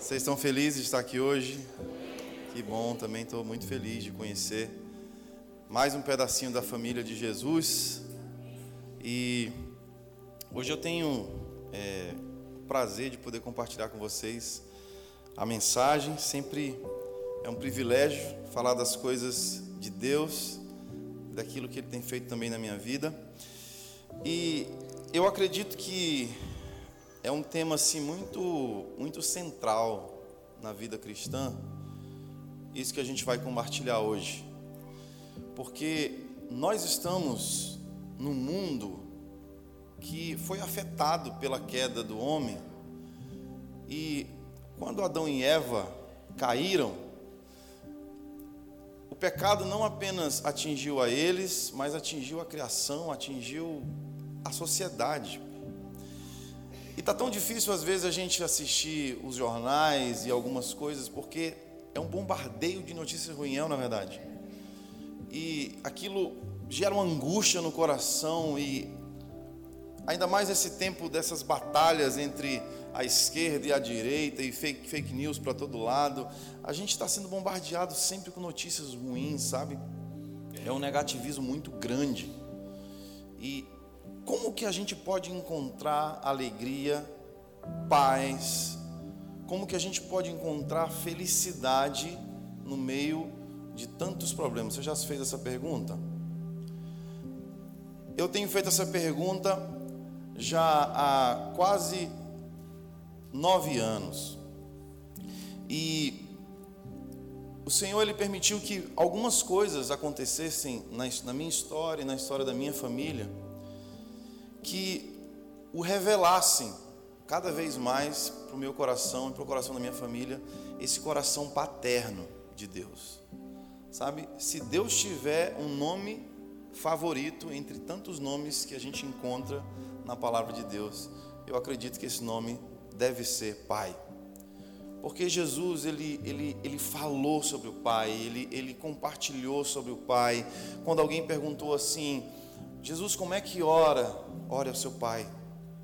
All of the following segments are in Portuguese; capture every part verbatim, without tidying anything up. Vocês estão felizes de estar aqui hoje? Que bom, também estou muito feliz de conhecer mais um pedacinho da família de Jesus. E hoje eu tenho é, o prazer de poder compartilhar com vocês a mensagem. Sempre é um privilégio falar das coisas de Deus, daquilo que Ele tem feito também na minha vida. E eu acredito que é um tema assim muito, muito central na vida cristã, isso que a gente vai compartilhar hoje. Porque nós estamos num mundo que foi afetado pela queda do homem. E quando Adão e Eva caíram, o pecado não apenas atingiu a eles, mas atingiu a criação, atingiu a sociedade. E está tão difícil às vezes a gente assistir os jornais e algumas coisas, porque é um bombardeio de notícias ruins, na verdade. E aquilo gera uma angústia no coração, e ainda mais nesse tempo dessas batalhas entre a esquerda e a direita, e fake, fake news para todo lado. A gente está sendo bombardeado sempre com notícias ruins, sabe? É um negativismo muito grande. E como que a gente pode encontrar alegria, paz? Como que a gente pode encontrar felicidade no meio de tantos problemas? Você já se fez essa pergunta? Eu tenho feito essa pergunta já há quase nove anos. E o Senhor, Ele permitiu que algumas coisas acontecessem na minha história e na história da minha família, que o revelassem cada vez mais para o meu coração e para o coração da minha família, esse coração paterno de Deus. Sabe, se Deus tiver um nome favorito entre tantos nomes que a gente encontra na palavra de Deus, eu acredito que esse nome deve ser Pai. Porque Jesus, ele, ele, ele falou sobre o Pai, ele, ele compartilhou sobre o Pai. Quando alguém perguntou assim: Jesus, como é que ora? Ora ao seu Pai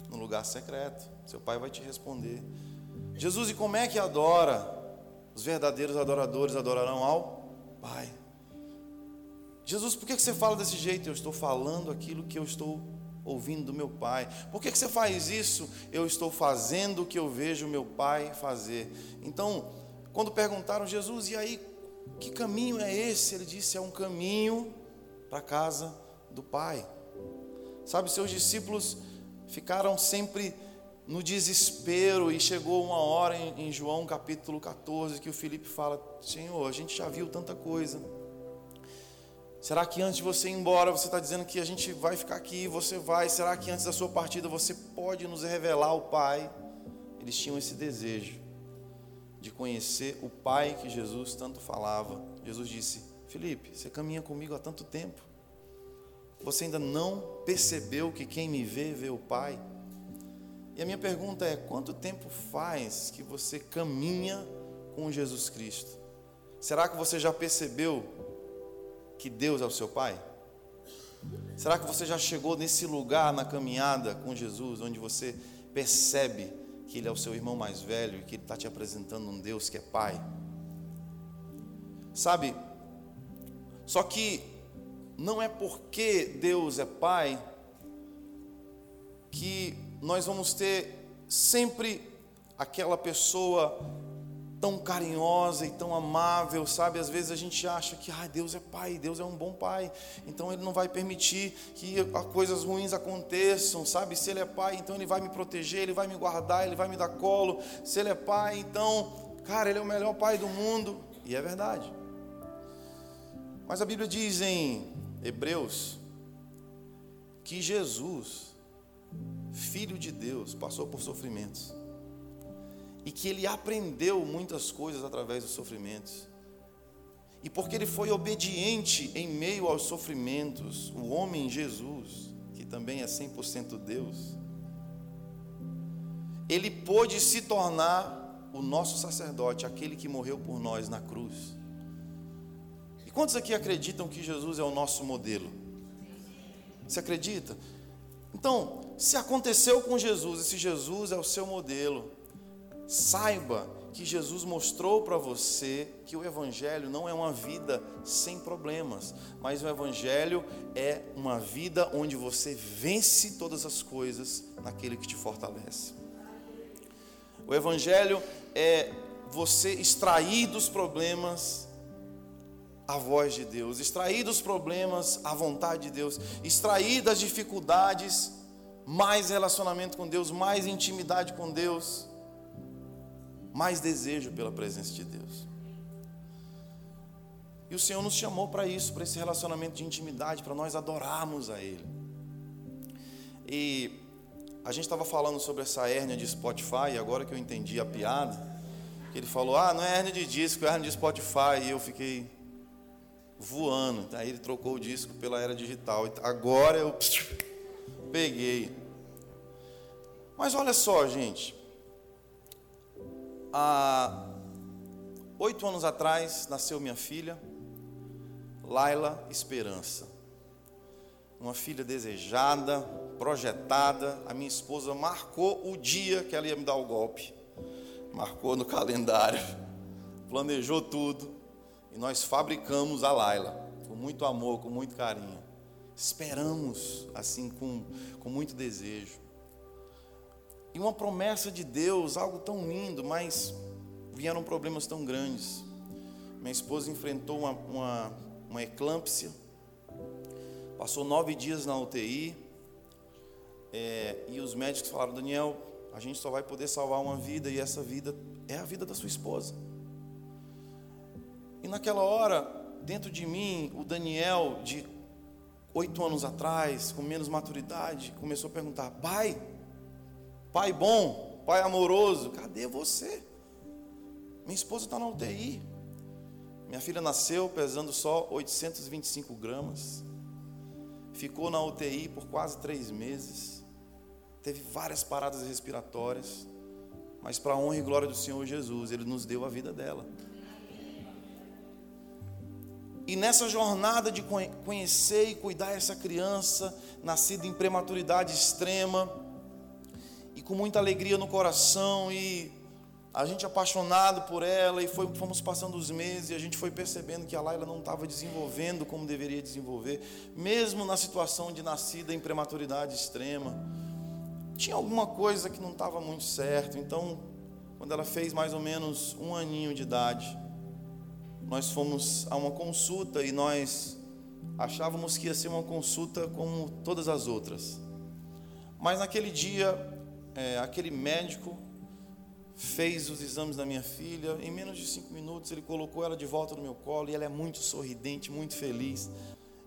no lugar secreto, seu Pai vai te responder. Jesus, e como é que adora? Os verdadeiros adoradores adorarão ao Pai. Jesus, por que você fala desse jeito? Eu estou falando aquilo que eu estou ouvindo do meu Pai. Por que você faz isso? Eu estou fazendo o que eu vejo meu Pai fazer. Então, quando perguntaram: Jesus, e aí, que caminho é esse? Ele disse: é um caminho para casa do Pai. Sabe, seus discípulos ficaram sempre no desespero, e chegou uma hora em, em João capítulo catorze, que o Filipe fala: Senhor, a gente já viu tanta coisa, será que antes de você ir embora, você está dizendo que a gente vai ficar aqui, você vai, será que antes da sua partida você pode nos revelar o Pai? Eles tinham esse desejo de conhecer o Pai que Jesus tanto falava. Jesus disse: Filipe, você caminha comigo há tanto tempo, você ainda não percebeu que quem me vê, vê o Pai? E a minha pergunta é: quanto tempo faz que você caminha com Jesus Cristo? Será que você já percebeu que Deus é o seu Pai? Será que você já chegou nesse lugar na caminhada com Jesus, onde você percebe que Ele é o seu irmão mais velho, e que Ele está te apresentando um Deus que é Pai? Sabe, só que não é porque Deus é Pai que nós vamos ter sempre aquela pessoa tão carinhosa e tão amável, sabe? Às vezes a gente acha que ah, Deus é Pai, Deus é um bom Pai, então Ele não vai permitir que coisas ruins aconteçam, sabe? Se Ele é Pai, então Ele vai me proteger, Ele vai me guardar, Ele vai me dar colo. Se Ele é Pai, então, cara, Ele é o melhor Pai do mundo. E é verdade. Mas a Bíblia diz em Hebreus que Jesus, Filho de Deus, passou por sofrimentos, e que Ele aprendeu muitas coisas através dos sofrimentos. E porque Ele foi obediente em meio aos sofrimentos, o homem Jesus, que também é cem por cento Deus, Ele pôde se tornar o nosso sacerdote, aquele que morreu por nós na cruz. Quantos aqui acreditam que Jesus é o nosso modelo? Você acredita? Então, se aconteceu com Jesus, esse Jesus é o seu modelo, saiba que Jesus mostrou para você que o Evangelho não é uma vida sem problemas, mas o Evangelho é uma vida onde você vence todas as coisas naquele que te fortalece. O Evangelho é você extrair dos problemas a voz de Deus, extrair dos problemas a vontade de Deus, extrair das dificuldades mais relacionamento com Deus, mais intimidade com Deus, mais desejo pela presença de Deus. E o Senhor nos chamou para isso, para esse relacionamento de intimidade, para nós adorarmos a Ele. E a gente estava falando sobre essa hérnia de Spotify, agora que eu entendi a piada, que ele falou, ah, não é hérnia de disco, é hérnia de Spotify, e eu fiquei voando. Aí ele trocou o disco pela era digital, agora eu peguei. Mas olha só, gente, há oito anos atrás nasceu minha filha, Laila Esperança. Uma filha desejada, projetada. A minha esposa marcou o dia que ela ia me dar o golpe. Marcou no calendário, planejou tudo. E nós fabricamos a Laila, com muito amor, com muito carinho. Esperamos, assim, com, com muito desejo. E uma promessa de Deus, algo tão lindo, mas vieram problemas tão grandes. Minha esposa enfrentou uma, uma, uma eclâmpsia, passou nove dias na U T I, é, e os médicos falaram, Daniel, a gente só vai poder salvar uma vida, e essa vida é a vida da sua esposa. E naquela hora, dentro de mim, o Daniel, de oito anos atrás, com menos maturidade, começou a perguntar, pai... Pai bom, pai amoroso, cadê você? Minha esposa está na U T I. Minha filha nasceu pesando só oitocentos e vinte e cinco gramas. Ficou na U T I por quase três meses. Teve várias paradas respiratórias. Mas para a honra e glória do Senhor Jesus, Ele nos deu a vida dela. E nessa jornada de conhecer e cuidar essa criança, nascida em prematuridade extrema, e com muita alegria no coração, e a gente apaixonado por ela, e foi, fomos passando os meses, e a gente foi percebendo que a Laila não estava desenvolvendo como deveria desenvolver, mesmo na situação de nascida em prematuridade extrema, tinha alguma coisa que não estava muito certo. Então, quando ela fez mais ou menos um aninho de idade, nós fomos a uma consulta, e nós achávamos que ia ser uma consulta como todas as outras, mas naquele dia... É, aquele médico fez os exames da minha filha. Em menos de cinco minutos ele colocou ela de volta no meu colo, e ela é muito sorridente, muito feliz,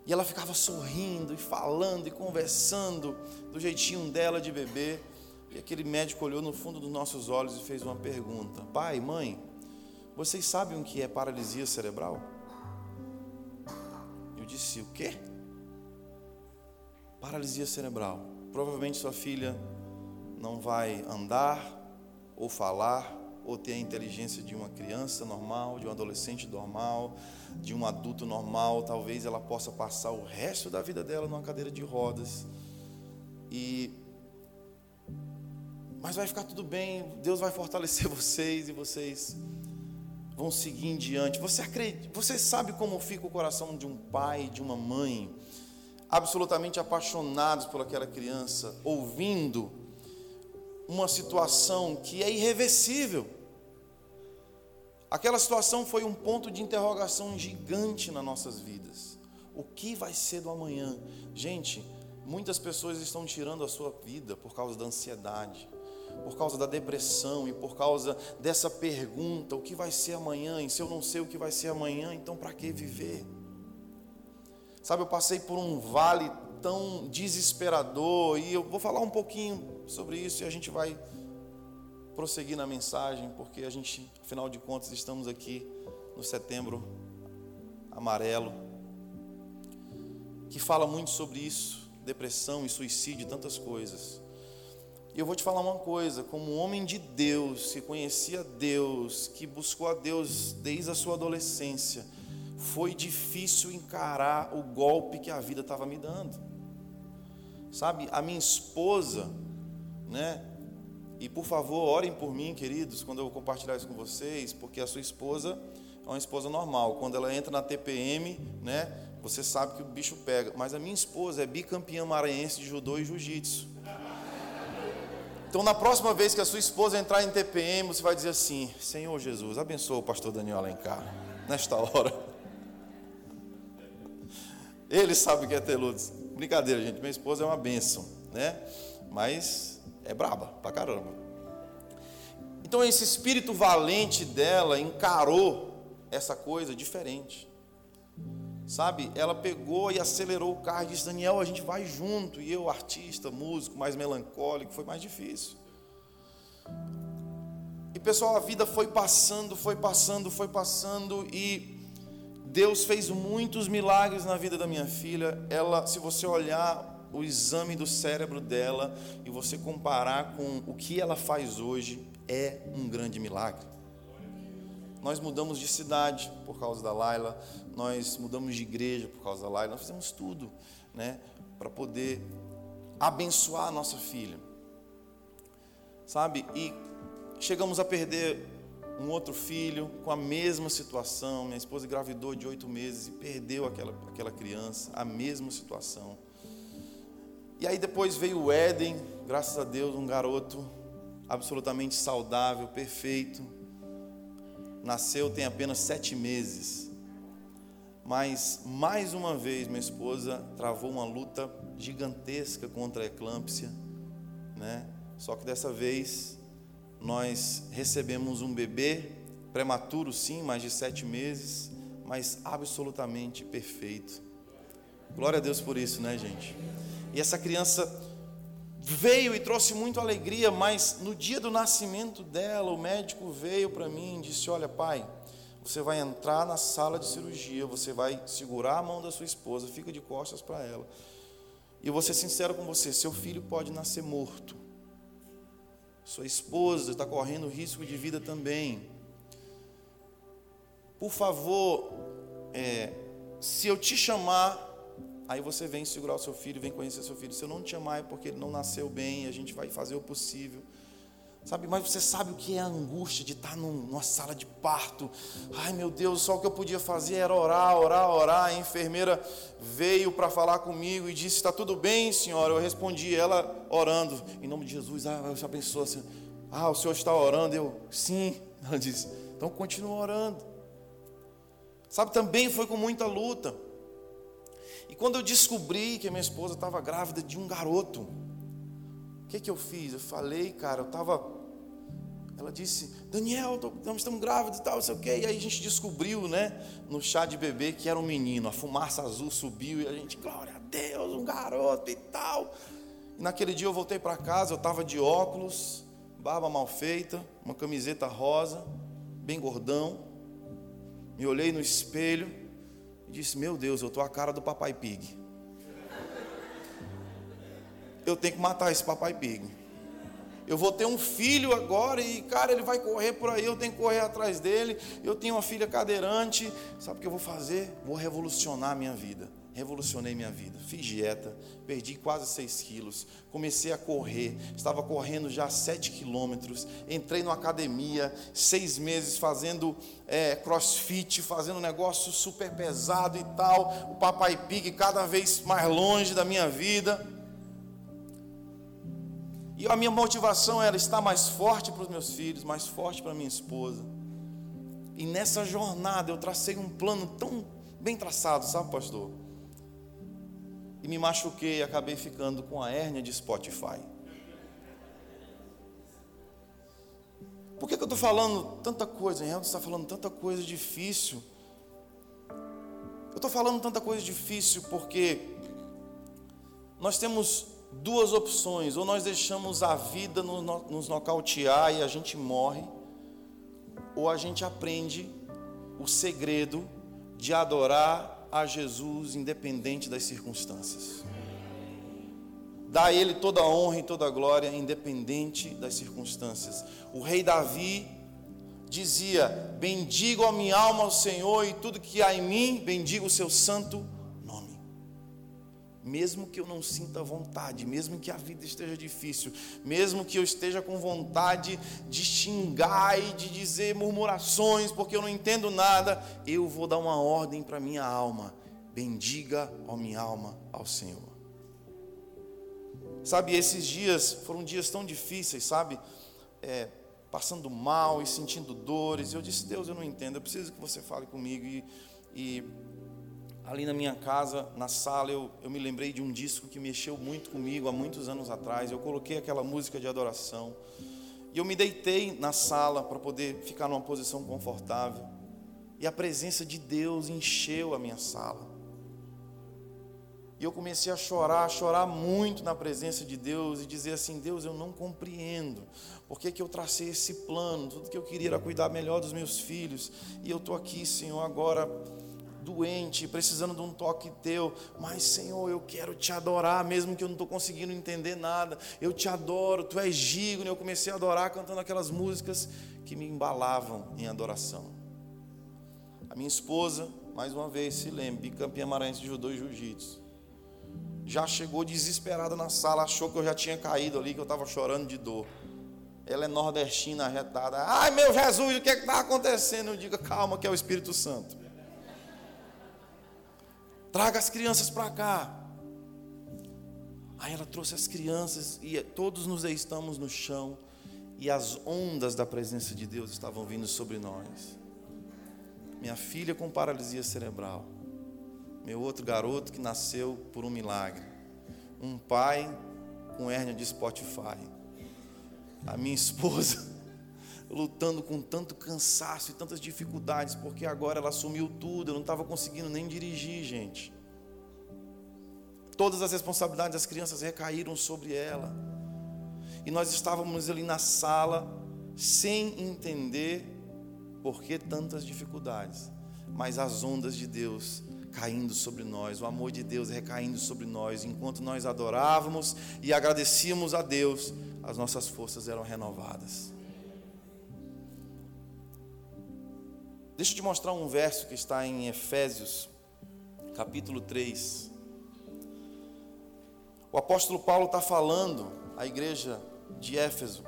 e ela ficava sorrindo e falando e conversando do jeitinho dela de bebê. E aquele médico olhou no fundo dos nossos olhos e fez uma pergunta: pai, mãe, vocês sabem o que é paralisia cerebral? Eu disse, o quê? Paralisia cerebral. Provavelmente sua filha não vai andar, ou falar, ou ter a inteligência de uma criança normal, de um adolescente normal, de um adulto normal. Talvez ela possa passar o resto da vida dela numa cadeira de rodas, e... mas vai ficar tudo bem, Deus vai fortalecer vocês, e vocês vão seguir em diante. Você acredita, você sabe como fica o coração de um pai, de uma mãe, absolutamente apaixonados por aquela criança, ouvindo uma situação que é irreversível. Aquela situação foi um ponto de interrogação gigante nas nossas vidas. O que vai ser do amanhã? Gente, muitas pessoas estão tirando a sua vida por causa da ansiedade, por causa da depressão, e por causa dessa pergunta: o que vai ser amanhã? E se eu não sei o que vai ser amanhã, então para que viver? Sabe, eu passei por um vale tão desesperador, e eu vou falar um pouquinho sobre isso, e a gente vai prosseguir na mensagem, porque a gente, afinal de contas, estamos aqui no Setembro Amarelo, que fala muito sobre isso, depressão e suicídio e tantas coisas. E eu vou te falar uma coisa: como um homem de Deus, que conhecia Deus, que buscou a Deus desde a sua adolescência, foi difícil encarar o golpe que a vida estava me dando. Sabe, a minha esposa, né, E por favor, orem por mim, queridos, quando eu compartilhar isso com vocês, porque a sua esposa é uma esposa normal. Quando ela entra na T P M, né, você sabe que o bicho pega. Mas a minha esposa é bicampeã maranhense de judô e jiu-jitsu. Então, na próxima vez que a sua esposa entrar em T P M, você vai dizer assim: Senhor Jesus, abençoa o pastor Daniel Alencar nesta hora. Ele sabe o que é ter lutas. Brincadeira, gente. Minha esposa é uma bênção, né? Mas é braba pra caramba. Então, esse espírito valente dela encarou essa coisa diferente. Sabe? Ela pegou e acelerou o carro e disse: Daniel, a gente vai junto. E eu, artista, músico, mais melancólico, foi mais difícil. E pessoal, a vida foi passando, foi passando, foi passando. E Deus fez muitos milagres na vida da minha filha. Ela, se você olhar o exame do cérebro dela e você comparar com o que ela faz hoje, é um grande milagre. Nós mudamos de cidade por causa da Laila, nós mudamos de igreja por causa da Laila, nós fizemos tudo, né, para poder abençoar a nossa filha, sabe? E chegamos a perder um outro filho com a mesma situação. Minha esposa engravidou de oito meses e perdeu aquela, aquela criança, a mesma situação. E aí depois veio o Éden, graças a Deus, um garoto absolutamente saudável, perfeito. Nasceu tem apenas sete meses, mas mais uma vez minha esposa travou uma luta gigantesca contra a eclâmpsia, né? Só que dessa vez nós recebemos um bebê prematuro, sim, mais de sete meses, mas absolutamente perfeito. Glória a Deus por isso, né, gente? E essa criança veio e trouxe muita alegria, mas no dia do nascimento dela, o médico veio para mim e disse: olha, pai, você vai entrar na sala de cirurgia, você vai segurar a mão da sua esposa, fica de costas para ela. E eu vou ser sincero com você, seu filho pode nascer morto. Sua esposa está correndo risco de vida também. Por favor, é, se eu te chamar, aí você vem segurar o seu filho, vem conhecer seu filho. Se eu não te amar é porque ele não nasceu bem, a gente vai fazer o possível. Sabe, mas você sabe o que é a angústia de estar num, numa sala de parto. Ai, meu Deus, só o que eu podia fazer era orar, orar, orar. A enfermeira veio para falar comigo e disse: está tudo bem, senhora? Eu respondi ela orando, em nome de Jesus. Ah, eu já pensou assim, ah, o senhor está orando? Eu, sim. Ela disse: então continua orando. Sabe, também foi com muita luta. E quando eu descobri que a minha esposa estava grávida de um garoto, o que que eu fiz? Eu falei, cara, eu estava... Ela disse: Daniel, tô, nós estamos grávidos e tal, não sei o quê. E aí a gente descobriu, né, no chá de bebê, que era um menino. A fumaça azul subiu e a gente, glória a Deus, um garoto e tal. E naquele dia eu voltei para casa, eu estava de óculos, barba mal feita, uma camiseta rosa, bem gordão. Me olhei no espelho e disse: meu Deus, eu estou a cara do Papai Pig. Eu tenho que matar esse Papai Pig. Eu vou ter um filho agora e, cara, ele vai correr por aí, eu tenho que correr atrás dele. Eu tenho uma filha cadeirante. Sabe o que eu vou fazer? Vou revolucionar a minha vida. Revolucionei minha vida. Fiz dieta, perdi quase seis quilos, comecei a correr, estava correndo já sete quilômetros, entrei numa academia, seis meses fazendo é, crossfit, fazendo um negócio super pesado e tal, o Papai Pig cada vez mais longe da minha vida. E a minha motivação era estar mais forte para os meus filhos, mais forte para minha esposa. E nessa jornada eu tracei um plano tão bem traçado, sabe, pastor? E me machuquei e acabei ficando com a hérnia de Spotify. Por que que eu estou falando tanta coisa, Henrique? Você está falando tanta coisa difícil. Eu estou falando tanta coisa difícil porque nós temos duas opções: ou nós deixamos a vida nos nocautear e a gente morre, ou a gente aprende o segredo de adorar a Jesus independente das circunstâncias. Dá a Ele toda a honra e toda a glória, independente das circunstâncias. O rei Davi dizia: bendigo a minha alma ao Senhor, e tudo que há em mim bendigo o seu santo nome. mesmo que eu não sinta vontade, mesmo que a vida esteja difícil, mesmo que eu esteja com vontade de xingar e de dizer murmurações, porque eu não entendo nada, eu vou dar uma ordem para a minha alma: bendiga, ó minha alma, ao Senhor. Sabe, esses dias foram dias tão difíceis, sabe, é, passando mal e sentindo dores, e eu disse: Deus, eu não entendo, eu preciso que você fale comigo, e, e ali na minha casa, na sala, eu, eu me lembrei de um disco que mexeu muito comigo há muitos anos atrás. Eu coloquei aquela música de adoração, e eu me deitei na sala para poder ficar numa posição confortável, e a presença de Deus encheu a minha sala. E eu comecei a chorar, a chorar muito na presença de Deus, e dizer assim: Deus, eu não compreendo, por que que eu tracei esse plano? Tudo que eu queria era cuidar melhor dos meus filhos, e eu estou aqui, Senhor, agora doente, precisando de um toque Teu, mas, Senhor, eu quero Te adorar, mesmo que eu não estou conseguindo entender nada, eu Te adoro, Tu és digno. Eu comecei a adorar, cantando aquelas músicas que me embalavam em adoração. A minha esposa, mais uma vez, se lembra, bicampeã maranhense de judô e jiu-jitsu, já chegou desesperada na sala, achou que eu já tinha caído ali, que eu estava chorando de dor. Ela é nordestina, arretada. Ai, meu Jesus, o que é que está acontecendo? Eu digo: calma, que é o Espírito Santo. Traga as crianças para cá. Aí ela trouxe as crianças, e todos nos estamos no chão, e as ondas da presença de Deus estavam vindo sobre nós. Minha filha com paralisia cerebral, meu outro garoto que nasceu por um milagre, um pai com hérnia de Spotify, a minha esposa lutando com tanto cansaço e tantas dificuldades, porque agora ela assumiu tudo. Eu não estava conseguindo nem dirigir, gente. Todas as responsabilidades das crianças recaíram sobre ela, e nós estávamos ali na sala, sem entender por que tantas dificuldades, mas as ondas de Deus caindo sobre nós, o amor de Deus recaindo sobre nós. Enquanto nós adorávamos e agradecíamos a Deus, as nossas forças eram renovadas. Deixa eu te mostrar um verso que está em Efésios, capítulo três. O apóstolo Paulo está falando à igreja de Éfeso,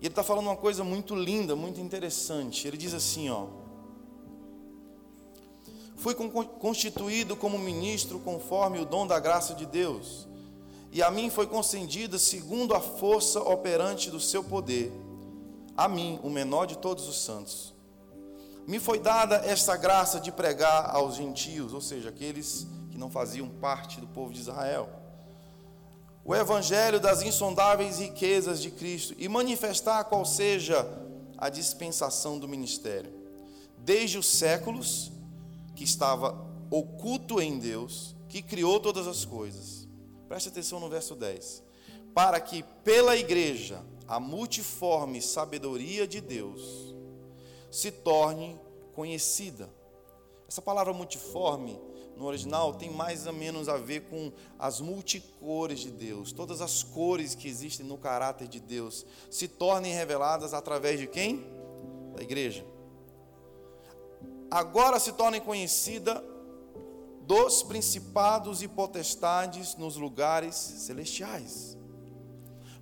e ele está falando uma coisa muito linda, muito interessante. Ele diz assim, ó: fui constituído como ministro conforme o dom da graça de Deus, e a mim foi concedida segundo a força operante do seu poder, a mim, o menor de todos os santos. Me foi dada esta graça de pregar aos gentios, ou seja, aqueles que não faziam parte do povo de Israel, o evangelho das insondáveis riquezas de Cristo, e manifestar qual seja a dispensação do ministério, desde os séculos, que estava oculto em Deus, que criou todas as coisas. Preste atenção no verso dez. Para que pela igreja a multiforme sabedoria de Deus se torne conhecida. Essa palavra multiforme, no original, tem mais ou menos a ver com as multicores de Deus. Todas as cores que existem no caráter de Deus se tornem reveladas através de quem? Da igreja. Agora se tornem conhecida dos principados e potestades nos lugares celestiais.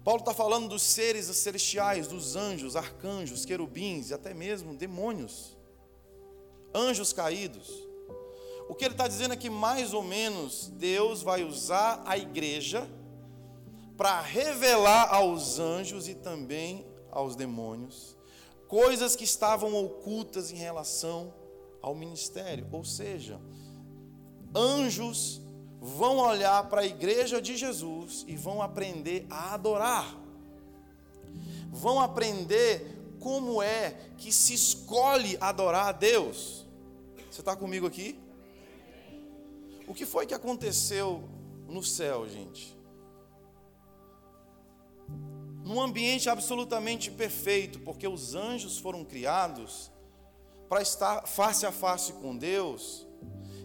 Paulo está falando dos seres celestiais, dos anjos, arcanjos, querubins e até mesmo demônios, anjos caídos. O que ele está dizendo é que, mais ou menos, Deus vai usar a igreja para revelar aos anjos e também aos demônios coisas que estavam ocultas em relação ao ministério. Ou seja, anjos vão olhar para a igreja de Jesus e vão aprender a adorar, vão aprender como é que se escolhe adorar a Deus. Você está comigo aqui? O que foi que aconteceu no céu, gente? Num ambiente absolutamente perfeito, porque os anjos foram criados para estar face a face com Deus.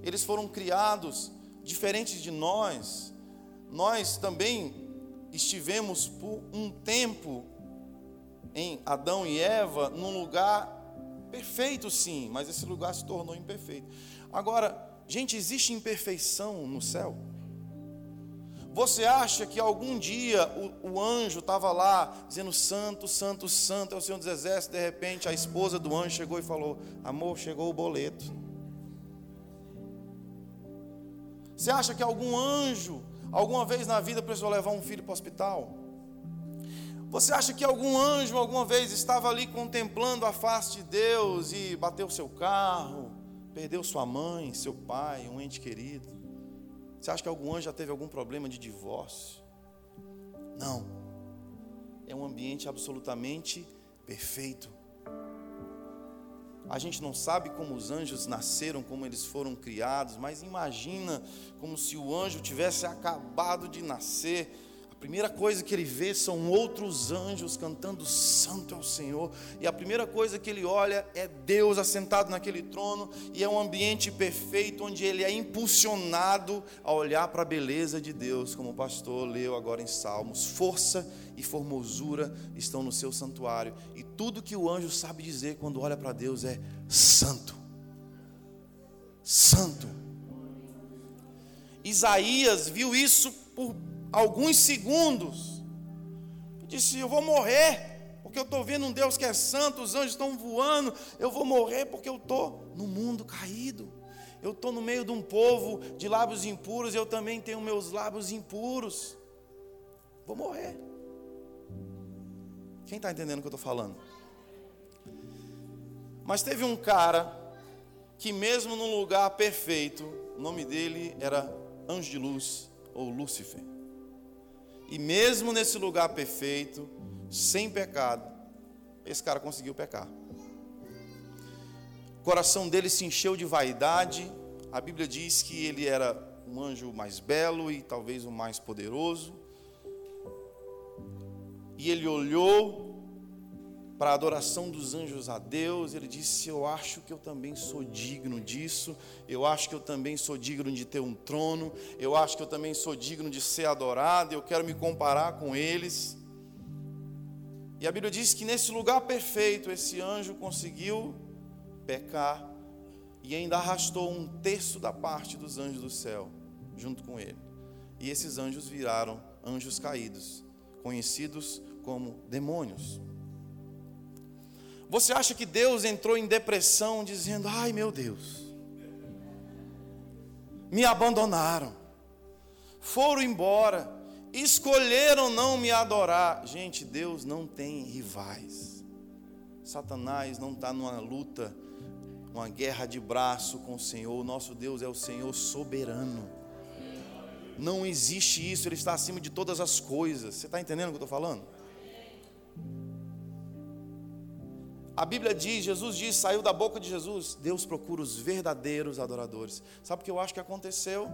Eles foram criados diferentes de nós. Nós também estivemos por um tempo em Adão e Eva num lugar perfeito, sim, mas esse lugar se tornou imperfeito. Agora, Gente, existe imperfeição no céu? Você acha que algum dia o, o anjo estava lá dizendo santo, santo, santo é o Senhor dos Exércitos? De repente a esposa do anjo chegou e falou: amor, chegou o boleto. Você acha que algum anjo alguma vez na vida precisou levar um filho para o hospital? Você acha que algum anjo alguma vez estava ali contemplando a face de Deus e bateu seu carro, perdeu sua mãe, seu pai, um ente querido? Você acha que algum anjo já teve algum problema de divórcio? Não. É um ambiente absolutamente perfeito. A gente não sabe como os anjos nasceram, como eles foram criados, mas imagina como se o anjo tivesse acabado de nascer. A primeira coisa que ele vê são outros anjos cantando santo é o Senhor, e a primeira coisa que ele olha é Deus assentado naquele trono, e é um ambiente perfeito, onde ele é impulsionado a olhar para a beleza de Deus, como o pastor leu agora em Salmos. Força e formosura estão no seu santuário, e tudo que o anjo sabe dizer quando olha para Deus é santo, santo. Isaías viu isso por alguns segundos, disse: eu vou morrer, porque eu estou vendo um Deus que é santo, os anjos estão voando, eu vou morrer porque eu estou no mundo caído, eu estou no meio de um povo de lábios impuros, eu também tenho meus lábios impuros, vou morrer. Quem está entendendo o que eu estou falando? Mas teve um cara que mesmo num lugar perfeito, o nome dele era Anjo de Luz, ou Lúcifer. E mesmo nesse lugar perfeito, sem pecado, esse cara conseguiu pecar. O coração dele se encheu de vaidade. A Bíblia diz que ele era um anjo mais belo e talvez o mais poderoso. E ele olhou para a adoração dos anjos a Deus, ele disse: eu acho que eu também sou digno disso, eu acho que eu também sou digno de ter um trono, eu acho que eu também sou digno de ser adorado, eu quero me comparar com eles. E a Bíblia diz que nesse lugar perfeito, esse anjo conseguiu pecar e ainda arrastou um terço da parte dos anjos do céu junto com ele. E esses anjos viraram anjos caídos, conhecidos como demônios. Você acha que Deus entrou em depressão dizendo: ai meu Deus, me abandonaram, foram embora, escolheram não me adorar? Gente, Deus não tem rivais. Satanás não está numa luta, uma guerra de braço com o Senhor. O nosso Deus é o Senhor soberano, não existe isso, Ele está acima de todas as coisas. Você está entendendo o que eu estou falando? A Bíblia diz, Jesus diz, saiu da boca de Jesus: Deus procura os verdadeiros adoradores. Sabe o que eu acho que aconteceu?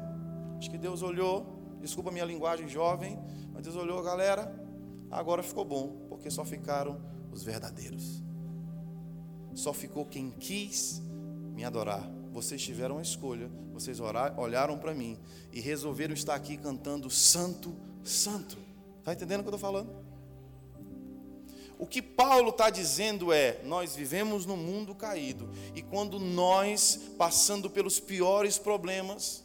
Acho que Deus olhou, desculpa a minha linguagem jovem, mas Deus olhou: galera, agora ficou bom, porque só ficaram os verdadeiros. Só ficou quem quis me adorar. Vocês tiveram a escolha, vocês olharam para mim e resolveram estar aqui cantando santo, santo. Está entendendo o que eu estou falando? O que Paulo está dizendo é: nós vivemos num mundo caído, e quando nós, passando pelos piores problemas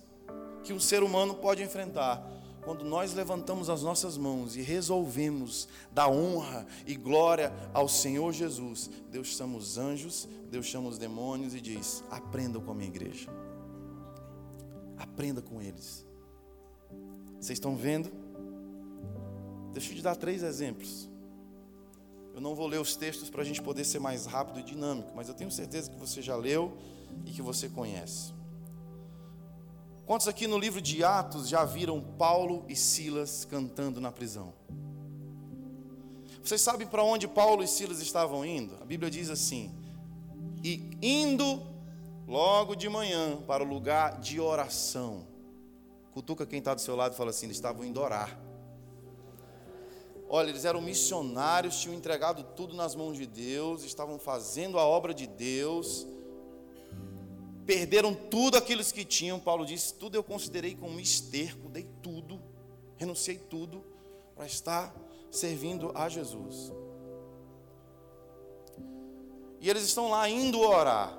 que um ser humano pode enfrentar, quando nós levantamos as nossas mãos e resolvemos dar honra e glória ao Senhor Jesus, Deus chama os anjos, Deus chama os demônios e diz: aprendam com a minha igreja, aprenda com eles. Vocês estão vendo? Deixa eu te dar três exemplos. Eu não vou ler os textos para a gente poder ser mais rápido e dinâmico, mas eu tenho certeza que você já leu e que você conhece. Quantos aqui no livro de Atos já viram Paulo e Silas cantando na prisão? Vocês sabem para onde Paulo e Silas estavam indo? A Bíblia diz assim: e indo logo de manhã para o lugar de oração. Cutuca quem está do seu lado e fala assim: eles estavam indo orar. Olha, eles eram missionários, tinham entregado tudo nas mãos de Deus, estavam fazendo a obra de Deus, perderam tudo aquilo que tinham. Paulo disse: tudo eu considerei como esterco, dei tudo, renunciei tudo, para estar servindo a Jesus. E eles estão lá indo orar.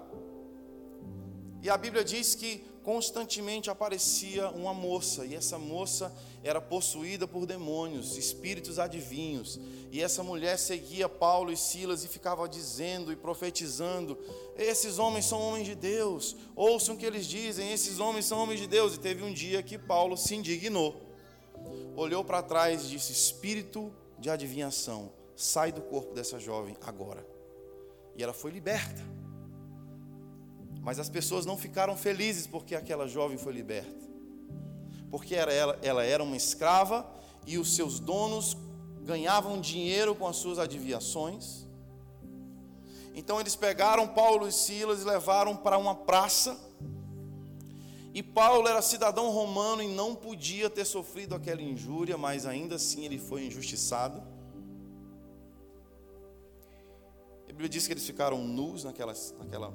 E a Bíblia diz que constantemente aparecia uma moça, e essa moça era possuída por demônios, espíritos adivinhos, e essa mulher seguia Paulo e Silas e ficava dizendo e profetizando: esses homens são homens de Deus, ouçam o que eles dizem, esses homens são homens de Deus. E teve um dia que Paulo se indignou, olhou para trás e disse: espírito de adivinhação, sai do corpo dessa jovem agora. E ela foi liberta. Mas as pessoas não ficaram felizes porque aquela jovem foi liberta, porque era ela, ela era uma escrava e os seus donos ganhavam dinheiro com as suas adivinhações. Então eles pegaram Paulo e Silas e levaram para uma praça, e Paulo era cidadão romano e não podia ter sofrido aquela injúria, mas ainda assim ele foi injustiçado. A Bíblia diz que eles ficaram nus naquela, naquela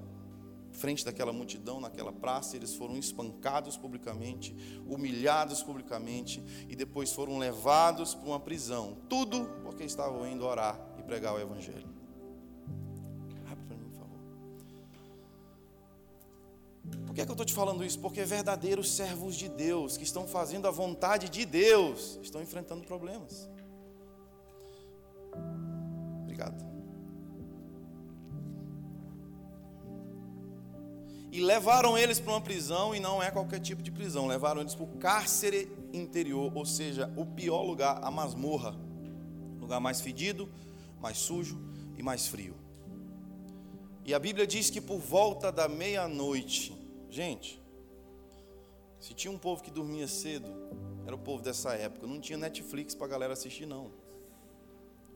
frente daquela multidão, naquela praça. Eles foram espancados publicamente, humilhados publicamente, e depois foram levados para uma prisão, tudo porque estavam indo orar e pregar o evangelho. Rápido para mim, por favor. Por que é que eu estou te falando isso? Porque verdadeiros servos de Deus, que estão fazendo a vontade de Deus, estão enfrentando problemas. Obrigado. E levaram eles para uma prisão, e não é qualquer tipo de prisão, levaram eles para o cárcere interior, ou seja, o pior lugar, a masmorra, lugar mais fedido, mais sujo e mais frio. E a Bíblia diz que por volta da meia-noite, gente, se tinha um povo que dormia cedo, era o povo dessa época. Não tinha Netflix para a galera assistir, não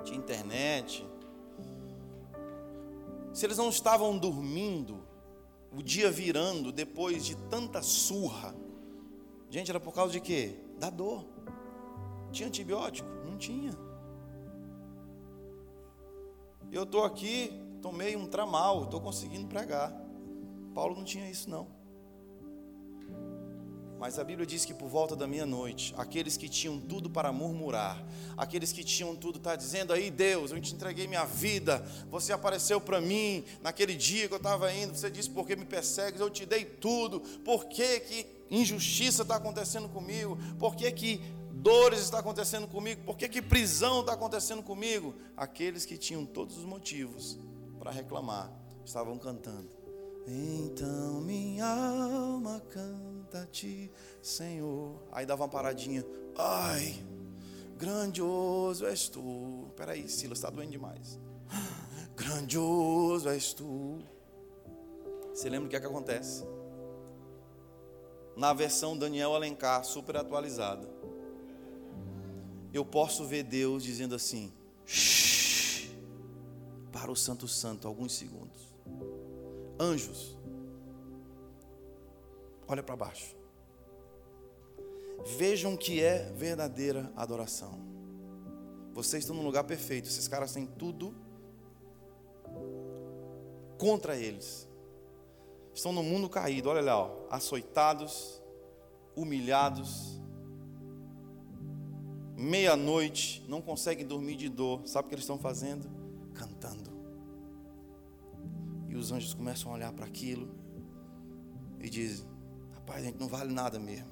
tinha internet. Se eles não estavam dormindo, o dia virando, depois de tanta surra, gente, era por causa de quê? Da dor. Tinha antibiótico? Não tinha. Eu estou aqui, tomei um tramal, estou conseguindo pregar. Paulo não tinha isso, não. Mas a Bíblia diz que por volta da meia-noite, aqueles que tinham tudo para murmurar, aqueles que tinham tudo, está dizendo aí: Deus, eu te entreguei minha vida, você apareceu para mim naquele dia que eu estava indo, você disse: por que me persegues? Eu te dei tudo. Por que que injustiça está acontecendo comigo? Por que que dores está acontecendo comigo? Por que que prisão está acontecendo comigo? Aqueles que tinham todos os motivos para reclamar, estavam cantando: então minha alma canta a ti, Senhor. Aí dava uma paradinha: ai, grandioso és tu. Peraí, Silas, está doendo demais. Grandioso és tu. Você lembra o que é que acontece? Na versão Daniel Alencar, super atualizada, eu posso ver Deus dizendo assim: shh, para o Santo Santo, alguns segundos. Anjos, olha para baixo, vejam o que é verdadeira adoração. Vocês estão no lugar perfeito. Esses caras têm tudo contra eles, estão no mundo caído, olha lá, ó, açoitados, humilhados, meia-noite, não conseguem dormir de dor. Sabe o que eles estão fazendo? Cantando. E os anjos começam a olhar para aquilo e dizem: pai, a gente não vale nada mesmo.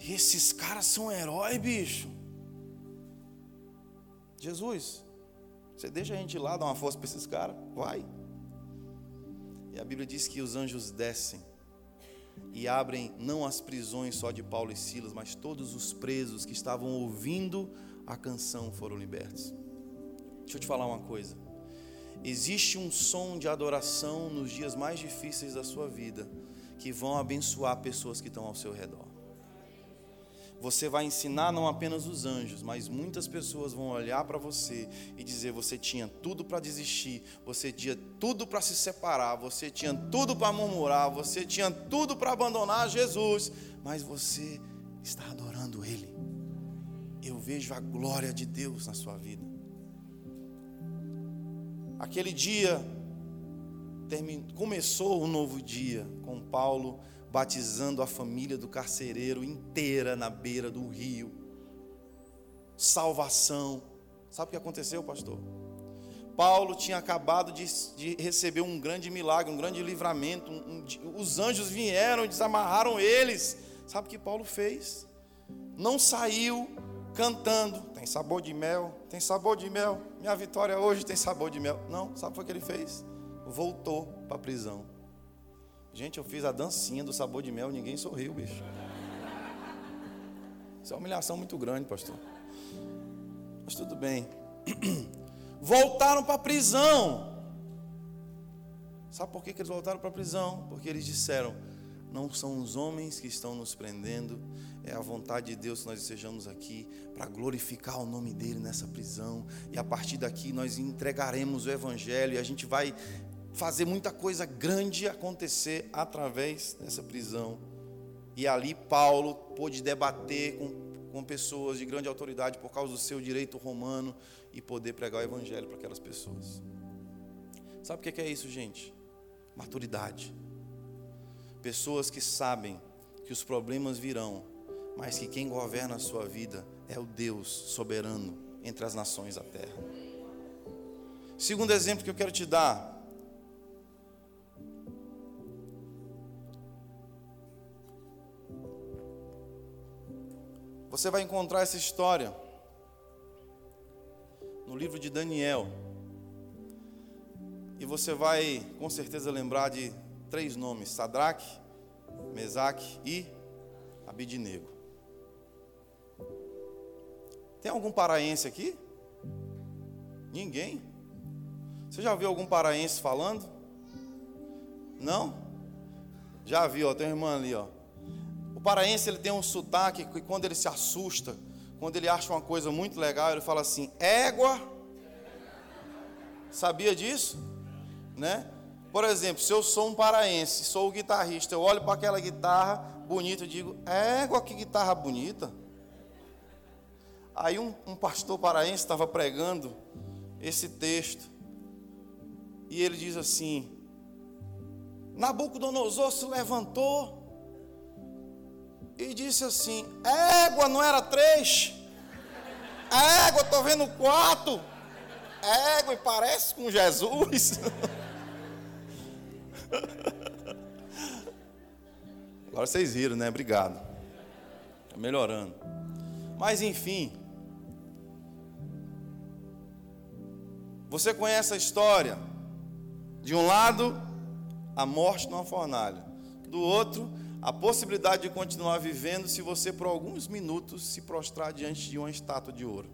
E esses caras são heróis, bicho. Jesus, você deixa a gente ir lá, dá uma força para esses caras, vai. E a Bíblia diz que os anjos descem e abrem não as prisões só de Paulo e Silas, mas todos os presos que estavam ouvindo a canção foram libertos. Deixa eu te falar uma coisa: existe um som de adoração nos dias mais difíceis da sua vida que vão abençoar pessoas que estão ao seu redor. Você vai ensinar não apenas os anjos, mas muitas pessoas vão olhar para você e dizer: você tinha tudo para desistir, você tinha tudo para se separar, você tinha tudo para murmurar, você tinha tudo para abandonar Jesus, mas você está adorando Ele. Eu vejo a glória de Deus na sua vida. Aquele dia começou um novo dia, com Paulo batizando a família do carcereiro inteira na beira do rio. Salvação. Sabe o que aconteceu, pastor? Paulo tinha acabado de, de receber um grande milagre, um grande livramento. Um, um, os anjos vieram e desamarraram eles. Sabe o que Paulo fez? Não saiu cantando. Tem sabor de mel, tem sabor de mel. Minha vitória hoje tem sabor de mel. Não, sabe o que ele fez? Voltou para a prisão. Gente, eu fiz a dancinha do sabor de mel, ninguém sorriu, bicho. Isso é uma humilhação muito grande, pastor. Mas tudo bem. Voltaram para a prisão. Sabe por que que eles voltaram para a prisão? Porque eles disseram: não são os homens que estão nos prendendo, é a vontade de Deus que nós estejamos aqui para glorificar o nome dele nessa prisão. E a partir daqui nós entregaremos o evangelho e a gente vai fazer muita coisa grande acontecer através dessa prisão. E ali Paulo pôde debater com, com pessoas de grande autoridade por causa do seu direito romano e poder pregar o evangelho para aquelas pessoas. Sabe o que é isso, gente? Maturidade. Pessoas que sabem que os problemas virão, mas que quem governa a sua vida é o Deus soberano entre as nações da terra. Segundo exemplo que eu quero te dar. Você vai encontrar essa história no livro de Daniel. E você vai com certeza lembrar de três nomes: Sadraque, Mesaque e Abidinego. Tem algum paraense aqui? Ninguém? Você já viu algum paraense falando? Não? Já viu, ó, tem uma irmã ali, ó. O paraense, ele tem um sotaque que quando ele se assusta, quando ele acha uma coisa muito legal, ele fala assim: égua. Sabia disso? Né? Por exemplo, se eu sou um paraense, sou o guitarrista, eu olho para aquela guitarra bonita e digo: égua, que guitarra bonita. Aí um, um pastor paraense estava pregando esse texto e ele diz assim: Nabucodonosor se levantou e disse assim: égua, não era três? Égua, estou vendo quatro. Égua, e parece com Jesus. Agora vocês viram, né? Obrigado. Está melhorando. Mas enfim, você conhece a história. De um lado, a morte numa fornalha. Do outro, a possibilidade de continuar vivendo se você por alguns minutos se prostrar diante de uma estátua de ouro.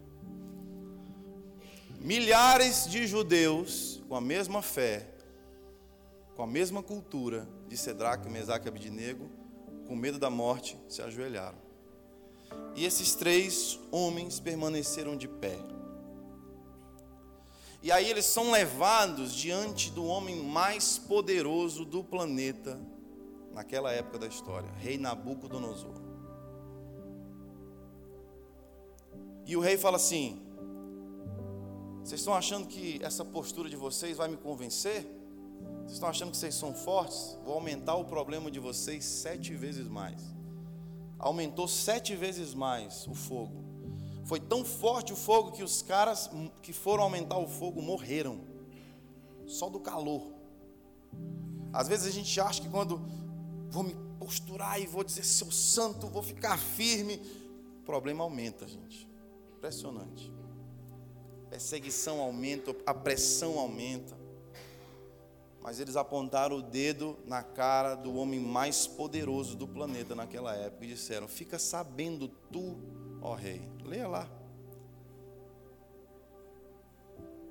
Milhares de judeus com a mesma fé, com a mesma cultura de Sadraque, Mesaque e Abidinego, com medo da morte, se ajoelharam. E esses três homens permaneceram de pé. E aí eles são levados diante do homem mais poderoso do planeta naquela época da história, rei Nabucodonosor. E o rei fala assim: vocês estão achando que essa postura de vocês vai me convencer? Vocês estão achando que vocês são fortes? Vou aumentar o problema de vocês sete vezes mais. Aumentou sete vezes mais o fogo. Foi tão forte o fogo que os caras que foram aumentar o fogo morreram, só do calor. Às vezes a gente acha que quando vou me posturar e vou dizer seu santo, vou ficar firme, o problema aumenta, gente. Impressionante. Perseguição aumenta, a pressão aumenta. Mas eles apontaram o dedo na cara do homem mais poderoso do planeta naquela época e disseram: fica sabendo tu, ó rei. Leia lá.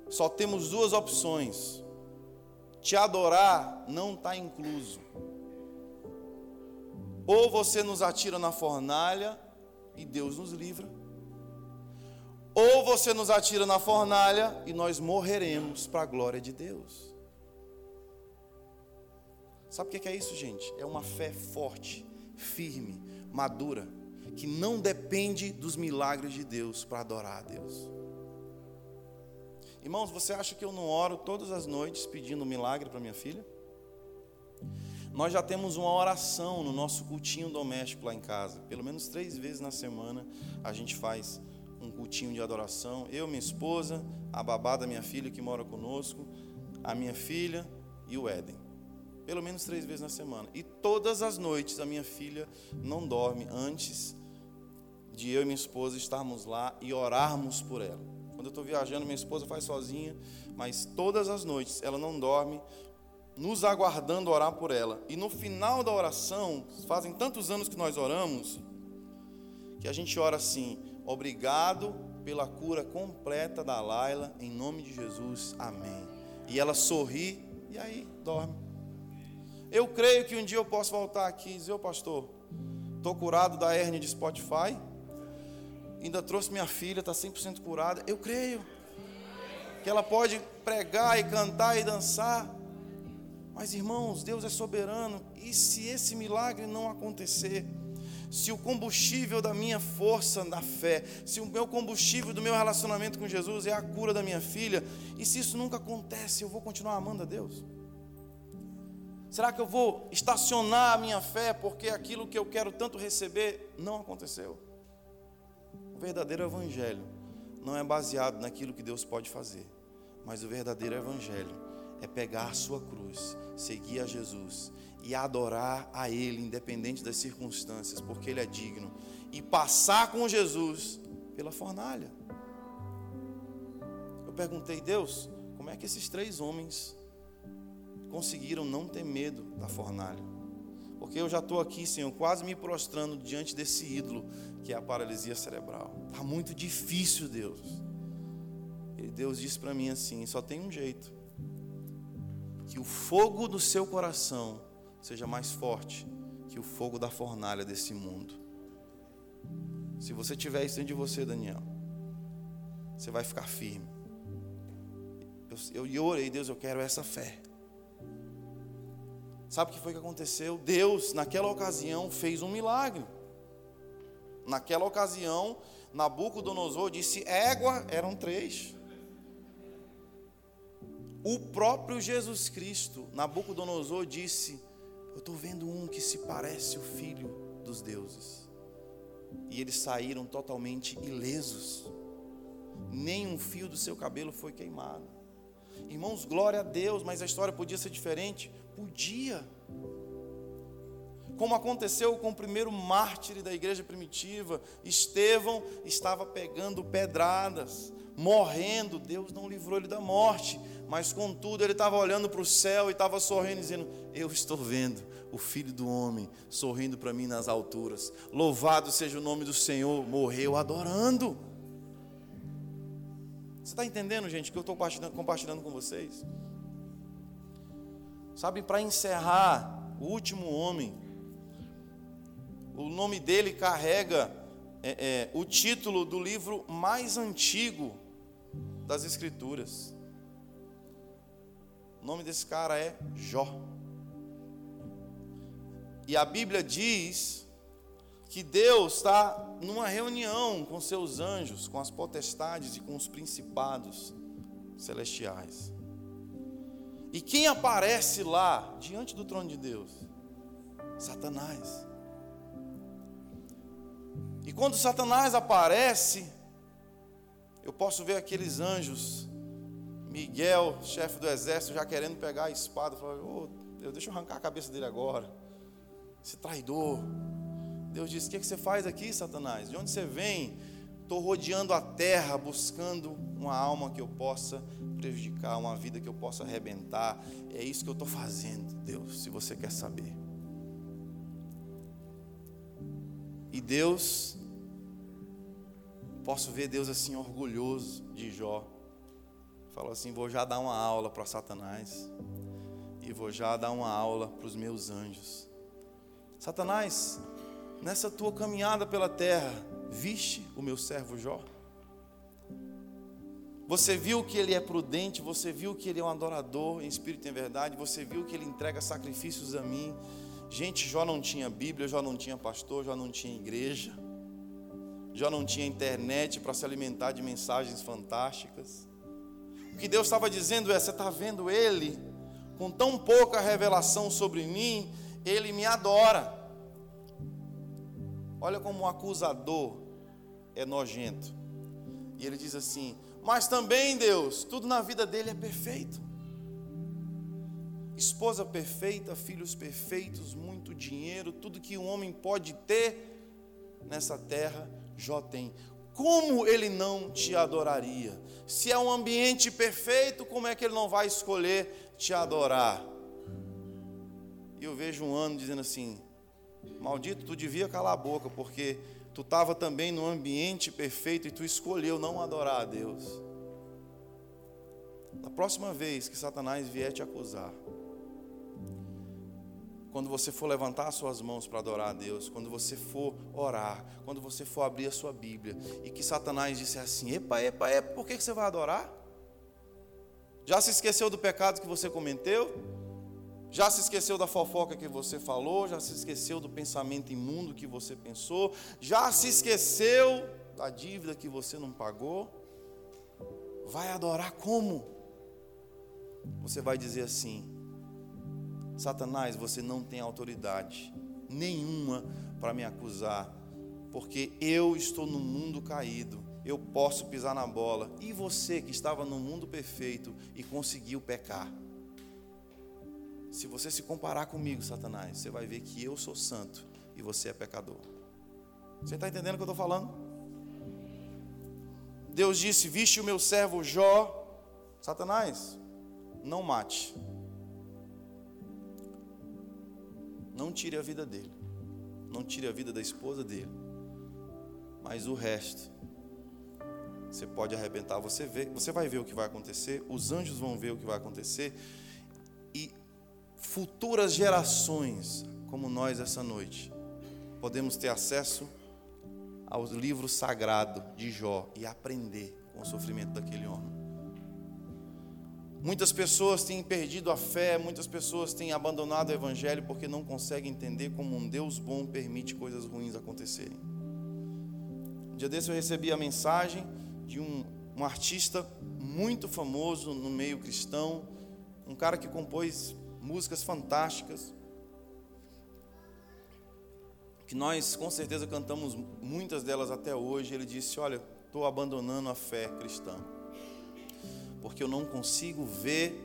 Só temos duas opções. Te adorar não está incluso. Ou você nos atira na fornalha e Deus nos livra, ou você nos atira na fornalha e nós morreremos para a glória de Deus. Sabe o que é isso, gente? É uma fé forte, firme, madura, que não depende dos milagres de Deus para adorar a Deus. Irmãos, você acha que eu não oro todas as noites pedindo um milagre para minha filha? Nós já temos uma oração no nosso cultinho doméstico lá em casa. Pelo menos três vezes na semana a gente faz um cultinho de adoração. Eu, minha esposa, a babá da minha filha que mora conosco, a minha filha e o Éden. Pelo menos três vezes na semana. E todas as noites a minha filha não dorme antes de eu e minha esposa estarmos lá e orarmos por ela. Quando eu estou viajando, minha esposa faz sozinha, mas todas as noites ela não dorme, nos aguardando orar por ela. E no final da oração, fazem tantos anos que nós oramos, que a gente ora assim: obrigado pela cura completa da Laila, em nome de Jesus, amém. E ela sorri e aí dorme. Eu creio que um dia eu posso voltar aqui e dizer: ô pastor, estou curado da hérnia de Spotify, ainda trouxe minha filha, está cem por cento curada. Eu creio que ela pode pregar e cantar e dançar. Mas, irmãos, Deus é soberano. E se esse milagre não acontecer, se o combustível da minha força da fé, se o meu combustível do meu relacionamento com Jesus é a cura da minha filha, e se isso nunca acontece, eu vou continuar amando a Deus? Será que eu vou estacionar a minha fé porque aquilo que eu quero tanto receber não aconteceu? O verdadeiro evangelho não é baseado naquilo que Deus pode fazer, mas o verdadeiro evangelho é pegar a sua cruz, seguir a Jesus e adorar a Ele, independente das circunstâncias, porque Ele é digno, e passar com Jesus pela fornalha. Eu perguntei: Deus, como é que esses três homens conseguiram não ter medo da fornalha? Porque eu já estou aqui, Senhor, quase me prostrando diante desse ídolo que é a paralisia cerebral. Está muito difícil, Deus. E Deus disse para mim assim: só tem um jeito, que o fogo do seu coração seja mais forte que o fogo da fornalha desse mundo. Se você tiver isso dentro de você, Daniel, você vai ficar firme. Eu, eu, eu orei: Deus, eu quero essa fé. Sabe o que foi que aconteceu? Deus, naquela ocasião, fez um milagre. Naquela ocasião, Nabucodonosor disse: égua, eram três. O próprio Jesus Cristo, Nabucodonosor, disse: eu estou vendo um que se parece o filho dos deuses. E eles saíram totalmente ilesos. Nem um fio do seu cabelo foi queimado. Irmãos, glória a Deus, mas a história podia ser diferente? Podia. Como aconteceu com o primeiro mártir da igreja primitiva, Estevão estava pegando pedradas, morrendo. Deus não livrou ele da morte, mas contudo ele estava olhando para o céu e estava sorrindo, dizendo: eu estou vendo o Filho do Homem sorrindo para mim nas alturas, louvado seja o nome do Senhor. Morreu adorando. Você está entendendo, gente, o que eu estou compartilhando, compartilhando com vocês? Sabe, para encerrar, o último homem, o nome dele carrega É, é, o título do livro mais antigo das Escrituras. O nome desse cara é Jó. E a Bíblia diz que Deus está numa reunião com seus anjos, com as potestades e com os principados celestiais. E quem aparece lá diante do trono de Deus? Satanás. E quando Satanás aparece, eu posso ver aqueles anjos, Miguel, chefe do exército, já querendo pegar a espada, falando: oh, Deus, deixa eu arrancar a cabeça dele agora, esse traidor. Deus diz: o que você faz aqui, Satanás? De onde você vem? Estou rodeando a terra, buscando uma alma que eu possa prejudicar, uma vida que eu possa arrebentar. É isso que eu estou fazendo, Deus, se você quer saber. E Deus, posso ver Deus assim, orgulhoso de Jó. Falou assim: vou já dar uma aula para Satanás, e vou já dar uma aula para os meus anjos. Satanás, nessa tua caminhada pela terra, viste o meu servo Jó? Você viu que ele é prudente, você viu que ele é um adorador em espírito e em verdade, você viu que ele entrega sacrifícios a mim. Gente, Jó não tinha Bíblia, Jó não tinha pastor, Jó não tinha igreja, Jó não tinha internet para se alimentar de mensagens fantásticas. O que Deus estava dizendo é: você está vendo ele com tão pouca revelação sobre mim, ele me adora. Olha como um acusador é nojento. E ele diz assim: mas também, Deus, tudo na vida dele é perfeito. Esposa perfeita, filhos perfeitos, muito dinheiro, tudo que um homem pode ter nessa terra, Jó tem. Como ele não te adoraria? Se é um ambiente perfeito, como é que ele não vai escolher te adorar? E eu vejo um ano dizendo assim: maldito, tu devia calar a boca, porque tu estava também num ambiente perfeito e tu escolheu não adorar a Deus. Na próxima vez que Satanás vier te acusar, quando você for levantar as suas mãos para adorar a Deus, quando você for orar, quando você for abrir a sua Bíblia, e que Satanás disse assim: epa, epa, epa, por que você vai adorar? Já se esqueceu do pecado que você cometeu? Já se esqueceu da fofoca que você falou? Já se esqueceu do pensamento imundo que você pensou? Já se esqueceu da dívida que você não pagou? Vai adorar como? Você vai dizer assim: Satanás, você não tem autoridade nenhuma para me acusar, porque eu estou no mundo caído, eu posso pisar na bola. E você que estava no mundo perfeito e conseguiu pecar? Se você se comparar comigo, Satanás, você vai ver que eu sou santo e você é pecador. Você está entendendo o que eu estou falando? Deus disse: viste o meu servo Jó. Satanás, não mate. Não tire a vida dele. Não tire a vida da esposa dele. Mas o resto, você pode arrebentar. Você vê, você vai ver o que vai acontecer. Os anjos vão ver o que vai acontecer. E futuras gerações, como nós essa noite, podemos ter acesso ao livro sagrado de Jó e aprender com o sofrimento daquele homem. Muitas pessoas têm perdido a fé, muitas pessoas têm abandonado o evangelho porque não conseguem entender como um Deus bom permite coisas ruins acontecerem. Um dia desse eu recebi a mensagem de um, um artista muito famoso no meio cristão, um cara que compôs músicas fantásticas, que nós com certeza cantamos muitas delas até hoje. Ele disse: olha, estou abandonando a fé cristã, porque eu não consigo ver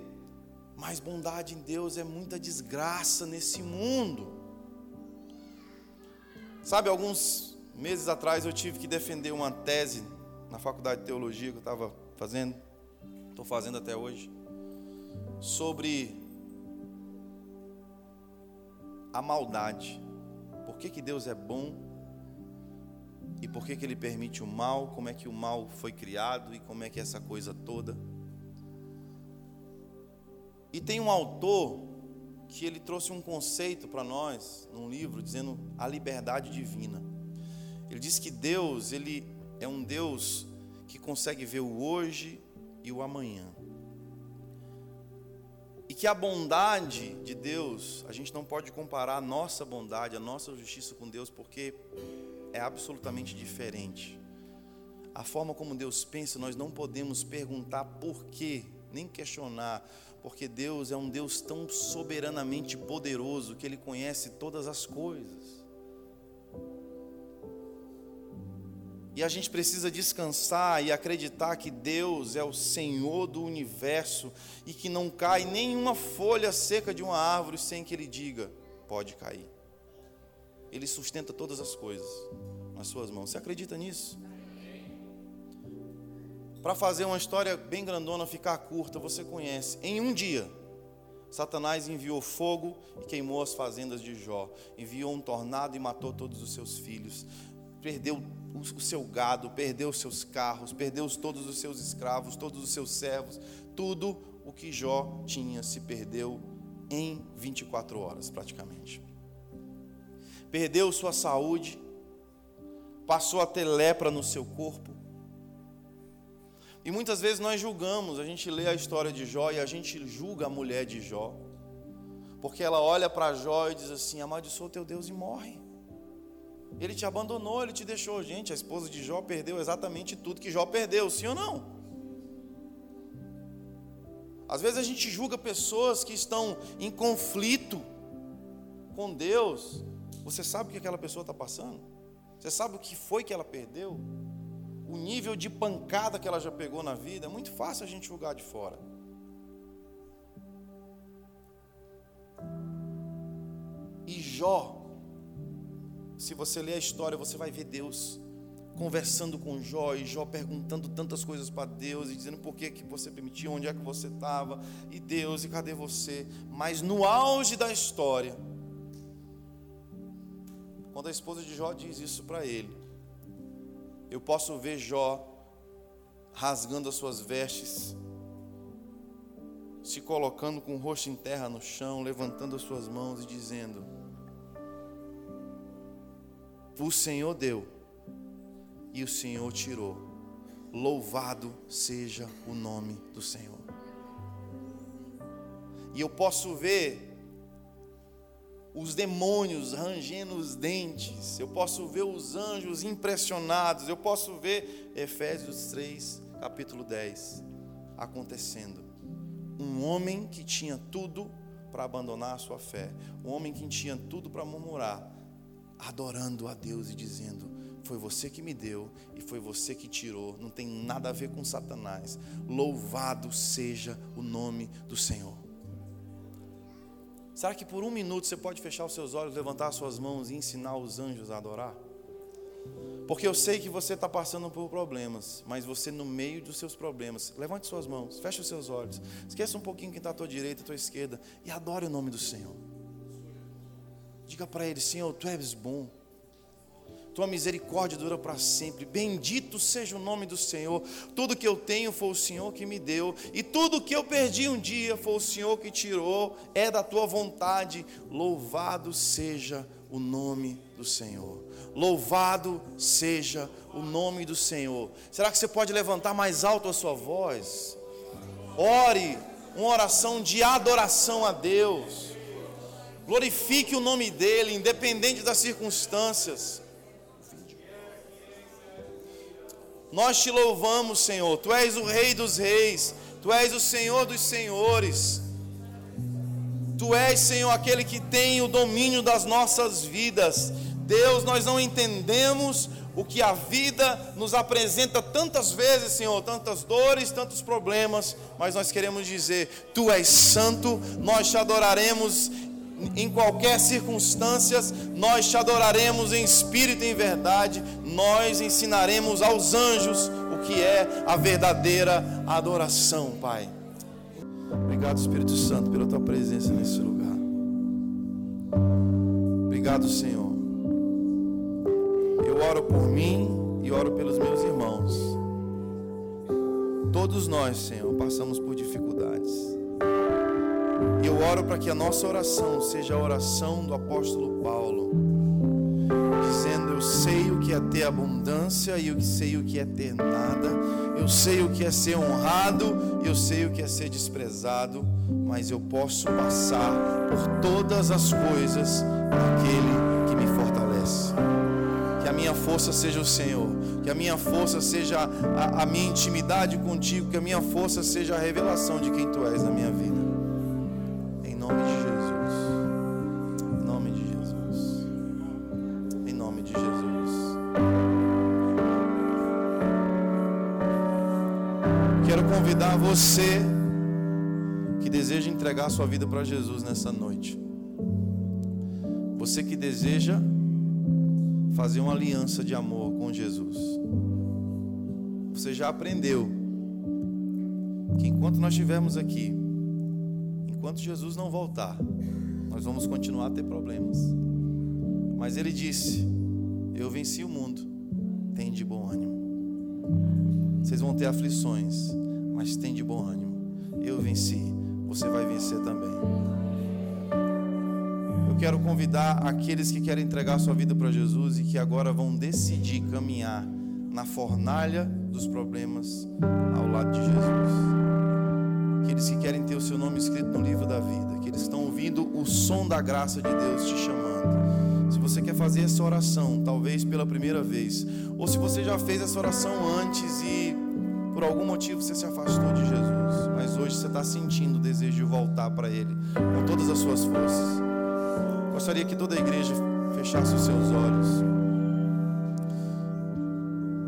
mais bondade em Deus, é muita desgraça nesse mundo. Sabe, alguns meses atrás eu tive que defender uma tese na faculdade de teologia que eu estava fazendo, estou fazendo até hoje, sobre a maldade. Por que que Deus é bom e por que que Ele permite o mal? Como é que o mal foi criado e como é que é essa coisa toda? E tem um autor que ele trouxe um conceito para nós num livro, dizendo a liberdade divina. Ele diz que Deus, Ele é um Deus que consegue ver o hoje e o amanhã. E que a bondade de Deus, a gente não pode comparar a nossa bondade, a nossa justiça com Deus, porque é absolutamente diferente. A forma como Deus pensa, nós não podemos perguntar por quê, nem questionar, porque Deus é um Deus tão soberanamente poderoso que Ele conhece todas as coisas. E a gente precisa descansar e acreditar que Deus é o Senhor do universo e que não cai nenhuma folha seca de uma árvore sem que Ele diga: pode cair. Ele sustenta todas as coisas nas suas mãos. Você acredita nisso? Para fazer uma história bem grandona ficar curta, você conhece. Em um dia, Satanás enviou fogo e queimou as fazendas de Jó. Enviou um tornado e matou todos os seus filhos. Perdeu o seu gado, perdeu os seus carros, perdeu todos os seus escravos, todos os seus servos. Tudo o que Jó tinha se perdeu em vinte e quatro horas, praticamente. Perdeu sua saúde, passou a ter lepra no seu corpo. E muitas vezes nós julgamos, a gente lê a história de Jó e a gente julga a mulher de Jó, porque ela olha para Jó e diz assim: amaldiçoa teu Deus e morre. Ele te abandonou, ele te deixou. Gente, a esposa de Jó perdeu exatamente tudo que Jó perdeu, sim ou não? Às vezes a gente julga pessoas que estão em conflito com Deus. Você sabe o que aquela pessoa está passando? Você sabe o que foi que ela perdeu? o nível de pancada que ela já pegou na vida, é muito fácil a gente julgar de fora. E Jó, se você ler a história, você vai ver Deus conversando com Jó, e Jó perguntando tantas coisas para Deus, e dizendo por que que você permitiu, onde é que você estava, e Deus, e cadê você? Mas no auge da história, quando a esposa de Jó diz isso para ele, eu posso ver Jó rasgando as suas vestes, se colocando com o rosto em terra no chão, levantando as suas mãos e dizendo: o Senhor deu e o Senhor tirou, louvado seja o nome do Senhor. E eu posso ver os demônios rangendo os dentes, eu posso ver os anjos impressionados, eu posso ver Efésios três, capítulo dez, acontecendo. Um homem que tinha tudo para abandonar a sua fé, um homem que tinha tudo para murmurar, adorando a Deus e dizendo: foi você que me deu e foi você que tirou, não tem nada a ver com Satanás. Louvado seja o nome do Senhor. Será que por um minuto você pode fechar os seus olhos, levantar as suas mãos e ensinar os anjos a adorar? Porque eu sei que você está passando por problemas, mas você no meio dos seus problemas, levante suas mãos, feche os seus olhos, esqueça um pouquinho quem está à tua direita, à tua esquerda, e adore o nome do Senhor. Diga para Ele: Senhor, Tu és bom, Tua misericórdia dura para sempre. Bendito seja o nome do Senhor. Tudo que eu tenho foi o Senhor que me deu, e tudo que eu perdi um dia foi o Senhor que tirou. É da Tua vontade. Louvado seja o nome do Senhor. Louvado seja o nome do Senhor. Será que você pode levantar mais alto a sua voz? Ore uma oração de adoração a Deus. Glorifique o nome dEle, independente das circunstâncias. Nós te louvamos, Senhor. Tu és o Rei dos reis. Tu és o Senhor dos senhores. Tu és, Senhor, aquele que tem o domínio das nossas vidas. Deus, nós não entendemos o que a vida nos apresenta tantas vezes, Senhor, tantas dores, tantos problemas, mas nós queremos dizer: Tu és santo, nós te adoraremos em qualquer circunstância, nós te adoraremos em espírito e em verdade. Nós ensinaremos aos anjos o que é a verdadeira adoração, Pai. Obrigado, Espírito Santo, pela Tua presença nesse lugar. Obrigado, Senhor. Eu oro por mim e oro pelos meus irmãos. Todos nós, Senhor, passamos por dificuldades. Eu oro para que a nossa oração seja a oração do apóstolo Paulo, dizendo: eu sei o que é ter abundância e eu sei o que é ter nada, eu sei o que é ser honrado e eu sei o que é ser desprezado, mas eu posso passar por todas as coisas naquele que me fortalece. Que a minha força seja o Senhor, que a minha força seja a, a minha intimidade contigo, que a minha força seja a revelação de quem Tu és na minha vida. Em nome de Jesus, em nome de Jesus, em nome de Jesus. Quero convidar você que deseja entregar a sua vida para Jesus nessa noite, você que deseja fazer uma aliança de amor com Jesus. Você já aprendeu que enquanto nós estivermos aqui, enquanto Jesus não voltar, nós vamos continuar a ter problemas. Mas Ele disse: eu venci o mundo, tende bom ânimo. Vocês vão ter aflições, mas tende bom ânimo. Eu venci, você vai vencer também. Eu quero convidar aqueles que querem entregar sua vida para Jesus e que agora vão decidir caminhar na fornalha dos problemas ao lado de Jesus. Aqueles que querem ter o seu nome escrito no livro da vida, que eles estão ouvindo o som da graça de Deus te chamando. Se você quer fazer essa oração, talvez pela primeira vez, ou se você já fez essa oração antes e por algum motivo você se afastou de Jesus, mas hoje você está sentindo o desejo de voltar para Ele com todas as suas forças, gostaria que toda a igreja fechasse os seus olhos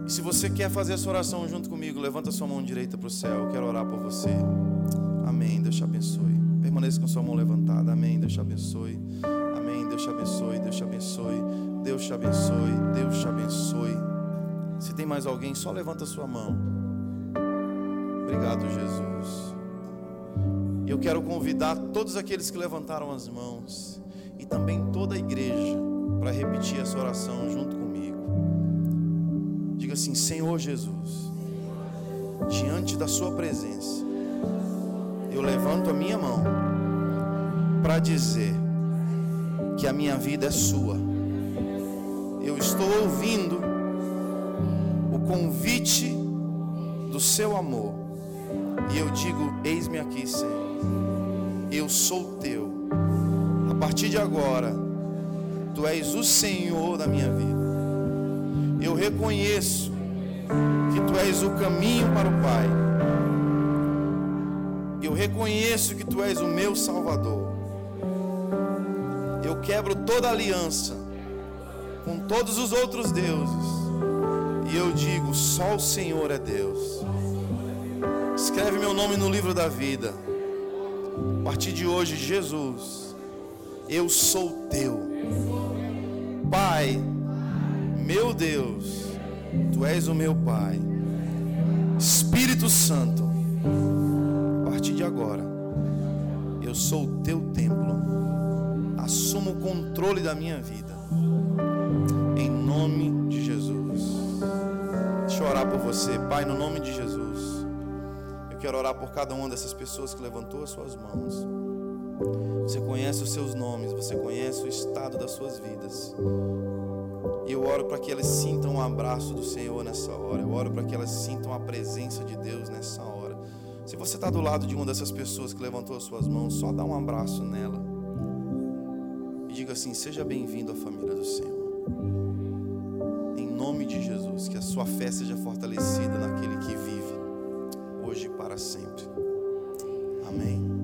E se você quer fazer essa oração junto comigo, levanta sua mão direita para o céu. Eu quero orar por você. Amém, Deus te abençoe. Permaneça com sua mão levantada. Amém, Deus te abençoe. Amém, Deus te abençoe. Deus te abençoe. Deus te abençoe. Deus te abençoe. Se tem mais alguém, só levanta sua mão. Obrigado, Jesus. Eu quero convidar todos aqueles que levantaram as mãos e também toda a igreja para repetir essa oração junto comigo. Diga assim: Senhor Jesus, diante da sua presença, eu levanto a minha mão para dizer que a minha vida é sua. Eu estou ouvindo o convite do seu amor e eu digo: eis-me aqui, Senhor. Eu sou teu. A partir de agora, tu és o Senhor da minha vida. Eu reconheço que tu és o caminho para o Pai. Eu reconheço que tu és o meu Salvador. Eu quebro toda aliança com todos os outros deuses e eu digo: só o Senhor é Deus. Escreve meu nome no livro da vida. A partir de hoje, Jesus, eu sou teu. Pai, meu Deus, tu és o meu Pai. Espírito Santo, a partir de agora, eu sou o teu templo. Assumo o controle da minha vida. Em nome de Jesus. Deixa eu orar por você, Pai, no nome de Jesus. Quero orar por cada uma dessas pessoas que levantou as suas mãos. Você conhece os seus nomes, você conhece o estado das suas vidas. E eu oro para que elas sintam o abraço do Senhor nessa hora. Eu oro para que elas sintam a presença de Deus nessa hora. Se você está do lado de uma dessas pessoas que levantou as suas mãos, só dá um abraço nela e diga assim: seja bem-vindo à família do Senhor. Em nome de Jesus, que a sua fé seja fortalecida naquele que vive hoje e para sempre. Amém.